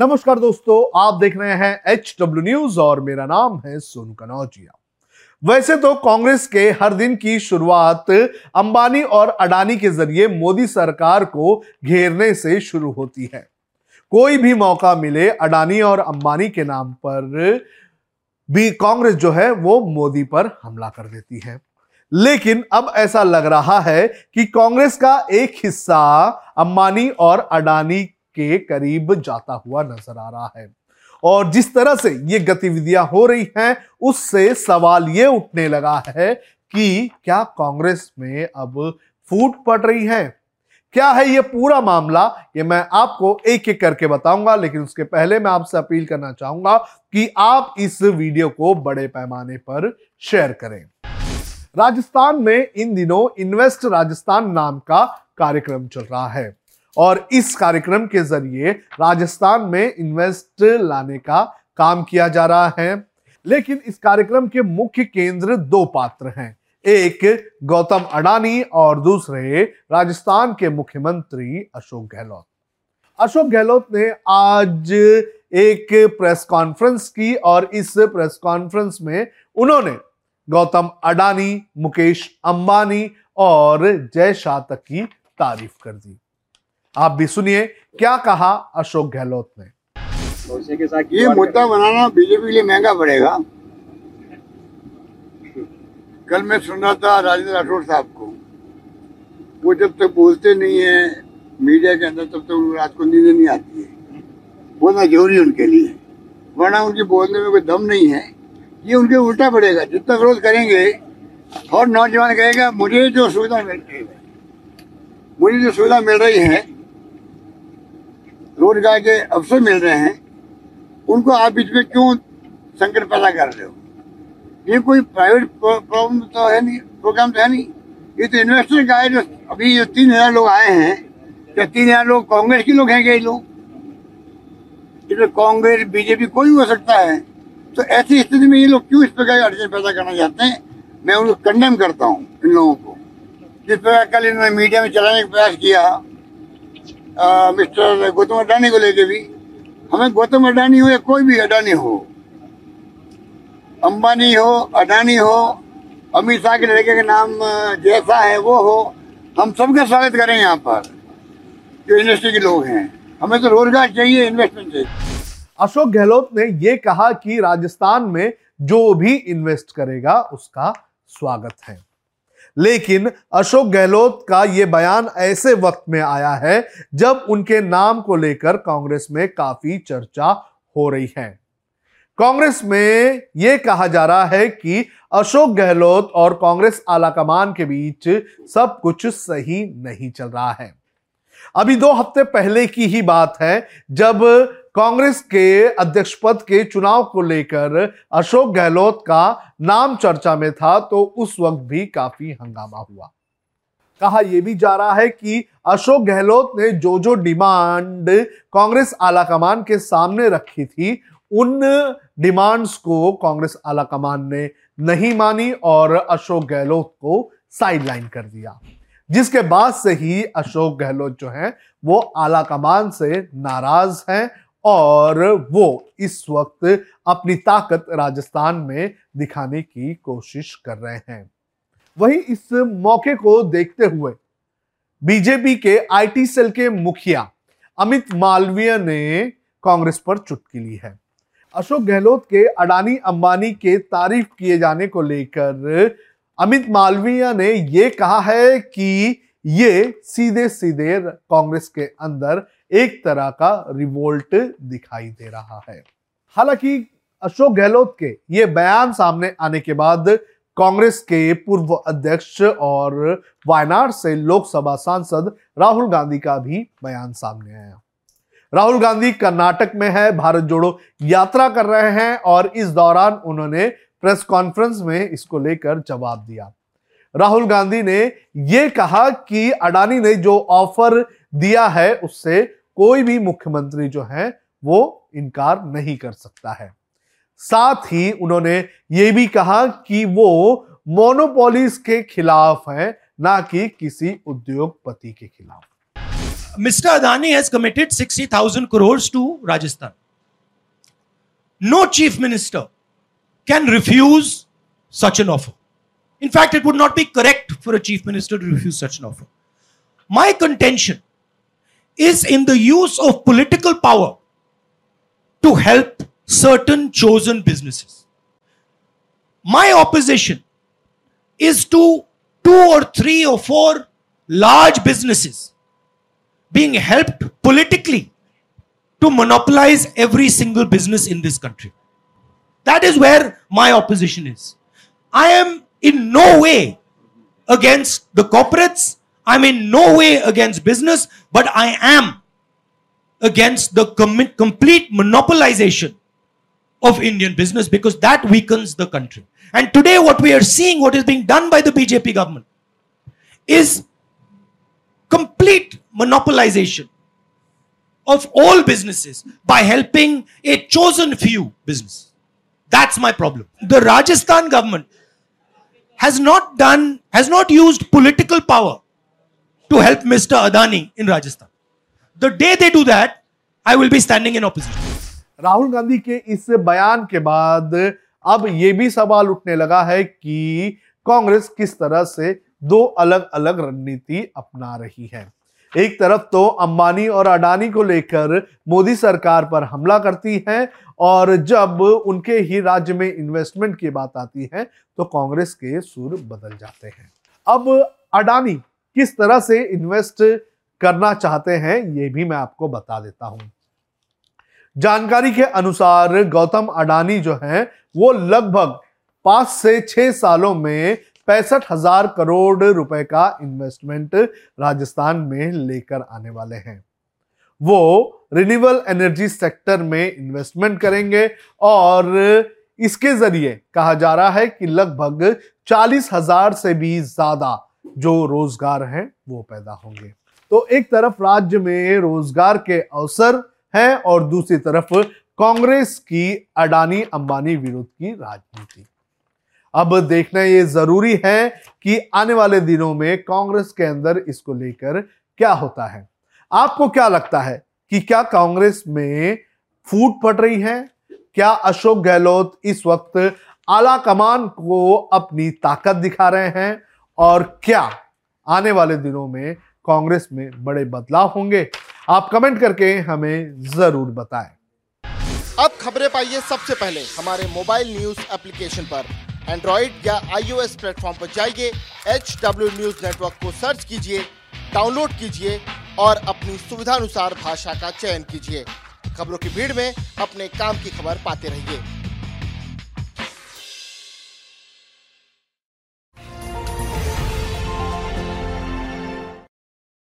नमस्कार दोस्तों, आप देख रहे हैं HW न्यूज और मेरा नाम है सोनू कनौजिया। वैसे तो कांग्रेस के हर दिन की शुरुआत अंबानी और अडानी के जरिए मोदी सरकार को घेरने से शुरू होती है। कोई भी मौका मिले अडानी और अंबानी के नाम पर भी कांग्रेस जो है वो मोदी पर हमला कर देती है। लेकिन अब ऐसा लग रहा है कि कांग्रेस का एक हिस्सा अंबानी और अडानी के करीब जाता हुआ नजर आ रहा है और जिस तरह से ये गतिविधियां हो रही हैं उससे सवाल ये उठने लगा है कि क्या कांग्रेस में अब फूट पड़ रही है। क्या है ये पूरा मामला, ये मैं आपको एक एक करके बताऊंगा, लेकिन उसके पहले मैं आपसे अपील करना चाहूंगा कि आप इस वीडियो को बड़े पैमाने पर शेयर करें। राजस्थान में इन दिनों इन्वेस्ट राजस्थान नाम का कार्यक्रम चल रहा है और इस कार्यक्रम के जरिए राजस्थान में इन्वेस्ट लाने का काम किया जा रहा है। लेकिन इस कार्यक्रम के मुख्य केंद्र दो पात्र हैं, एक गौतम अडानी और दूसरे राजस्थान के मुख्यमंत्री अशोक गहलोत। अशोक गहलोत ने आज एक प्रेस कॉन्फ्रेंस की और इस प्रेस कॉन्फ्रेंस में उन्होंने गौतम अडानी, मुकेश अंबानी और जय शाह तक की तारीफ कर दी। आप भी सुनिए क्या कहा अशोक गहलोत ने। के साथ ये मुद्दा बनाना बीजेपी के लिए महंगा पड़ेगा। कल मैं सुन रहा था राजेंद्र राठौड़ साहब को, वो जब तक बोलते नहीं है मीडिया के अंदर तब तक रात को नींद नहीं आती है। बोलना जरूरी उनके लिए, वरना उनके बोलने में कोई दम नहीं है। ये उनके उल्टा पड़ेगा, जितना विरोध करेंगे और नौजवान कहेगा मुझे जो सुविधा मिल रही है रोजगार के अवसर मिल रहे हैं, उनको आप बीच में क्यों संकट पैदा कर रहे हो। ये कोई प्राइवेट प्रॉब्लम तो है नहीं, प्रोग्राम तो है नहीं, ये तो इन्वेस्टर का है। जो अभी 3,000 लोग आए हैं, क्या 3,000 लोग कांग्रेस के लोग हैं? क्या लोग इसमें कांग्रेस बीजेपी कोई हो सकता है। तो ऐसी स्थिति में ये लोग क्यों इस प्रकार अड़चन पैदा करना चाहते हैं। मैं उनको कंडेम करता हूँ इन लोगों को, जिस प्रकार कल इन्होंने मीडिया में चलाने का प्रयास किया मिस्टर गौतम अडानी को लेके भी। हमें गौतम अडानी हो या कोई भी अडानी हो, अंबानी हो, अडानी हो, अमित शाह के लड़के का नाम जय शाह है वो हो, हम सबका स्वागत करें। यहाँ पर जो इंडस्ट्री के लोग हैं, हमें तो रोजगार चाहिए, इन्वेस्टमेंट चाहिए। अशोक गहलोत ने ये कहा कि राजस्थान में जो भी इन्वेस्ट करेगा उसका स्वागत है। लेकिन अशोक गहलोत का ये बयान ऐसे वक्त में आया है जब उनके नाम को लेकर कांग्रेस में काफी चर्चा हो रही है। कांग्रेस में ये कहा जा रहा है कि अशोक गहलोत और कांग्रेस आलाकमान के बीच सब कुछ सही नहीं चल रहा है। अभी 2 हफ्ते पहले की ही बात है जब कांग्रेस के अध्यक्ष पद के चुनाव को लेकर अशोक गहलोत का नाम चर्चा में था तो उस वक्त भी काफी हंगामा हुआ। कहा यह भी जा रहा है कि अशोक गहलोत ने जो डिमांड कांग्रेस आलाकमान के सामने रखी थी उन डिमांड्स को कांग्रेस आलाकमान ने नहीं मानी और अशोक गहलोत को साइडलाइन कर दिया, जिसके बाद से ही अशोक गहलोत जो है वो आलाकमान से नाराज हैं और वो इस वक्त अपनी ताकत राजस्थान में दिखाने की कोशिश कर रहे हैं। वहीं इस मौके को देखते हुए बीजेपी के आईटी सेल के मुखिया अमित मालवीय ने कांग्रेस पर चुटकी ली है। अशोक गहलोत के अडानी अंबानी के तारीफ किए जाने को लेकर अमित मालवीय ने यह कहा है कि ये सीधे सीधे कांग्रेस के अंदर एक तरह का रिवोल्ट दिखाई दे रहा है। हालांकि अशोक गहलोत के ये बयान सामने आने के बाद कांग्रेस के पूर्व अध्यक्ष और वायनाड से लोकसभा सांसद राहुल गांधी का भी बयान सामने आया। राहुल गांधी कर्नाटक में है, भारत जोड़ो यात्रा कर रहे हैं और इस दौरान उन्होंने प्रेस कॉन्फ्रेंस में इसको लेकर जवाब दिया। राहुल गांधी ने यह कहा कि अडानी ने जो ऑफर दिया है उससे कोई भी मुख्यमंत्री जो है वो इनकार नहीं कर सकता है। साथ ही उन्होंने ये भी कहा कि वो मोनोपोलीज के खिलाफ है, ना कि किसी उद्योगपति के खिलाफ। Mr. Adani has committed 60,000 crores to Rajasthan. No chief minister can refuse such an offer. In fact, it would not be correct for a chief minister to refuse such an offer. My contention is in the use of political power to help certain chosen businesses. My opposition is to 2 or 3 or 4 large businesses being helped politically to monopolize every single business in this country. That is where my opposition is. I am in no way against the corporates. I'm in no way against business, but I am against the complete monopolization of Indian business, because that weakens the country. And today what we are seeing, what is being done by the BJP government, is complete monopolization of all businesses by helping a chosen few businesses. That's my problem. The Rajasthan government has not used political power to help Mr. Adani in Rajasthan. The day they do that, I will be standing in opposition. Rahul Gandhi के इस बयान के बाद अब ये भी सवाल उठने लगा है कि कांग्रेस किस तरह से दो अलग अलग रणनीति अपना रही है। एक तरफ तो अंबानी और अडानी को लेकर मोदी सरकार पर हमला करती है, और जब उनके ही राज्य में इन्वेस्टमेंट की बात आती है तो कांग्रेस के सुर बदल जाते हैं। अब अडानी किस तरह से इन्वेस्ट करना चाहते हैं ये भी मैं आपको बता देता हूं। जानकारी के अनुसार गौतम अडानी जो है वो लगभग 5 से 6 सालों में 65,000 करोड़ रुपए का इन्वेस्टमेंट राजस्थान में लेकर आने वाले हैं। वो रिन्यूएबल एनर्जी सेक्टर में इन्वेस्टमेंट करेंगे, और इसके जरिए कहा जा रहा है कि लगभग 40,000 से भी ज्यादा जो रोजगार हैं वो पैदा होंगे। तो एक तरफ राज्य में रोजगार के अवसर है, और दूसरी तरफ कांग्रेस की अडानी अंबानी विरोध की राजनीति। अब देखना ये जरूरी है कि आने वाले दिनों में कांग्रेस के अंदर इसको लेकर क्या होता है। आपको क्या लगता है कि क्या कांग्रेस में फूट पड़ रही है? क्या अशोक गहलोत इस वक्त आला कमान को अपनी ताकत दिखा रहे हैं, और क्या आने वाले दिनों में कांग्रेस में बड़े बदलाव होंगे? आप कमेंट करके हमें जरूर बताएं। अब खबरें पाइए सबसे पहले हमारे मोबाइल न्यूज एप्लीकेशन पर। एंड्रॉइड या iOS प्लेटफॉर्म पर जाइए, HW न्यूज नेटवर्क को सर्च कीजिए, डाउनलोड कीजिए और अपनी सुविधानुसार भाषा का चयन कीजिए। खबरों की भीड़ में अपने काम की खबर पाते रहिए।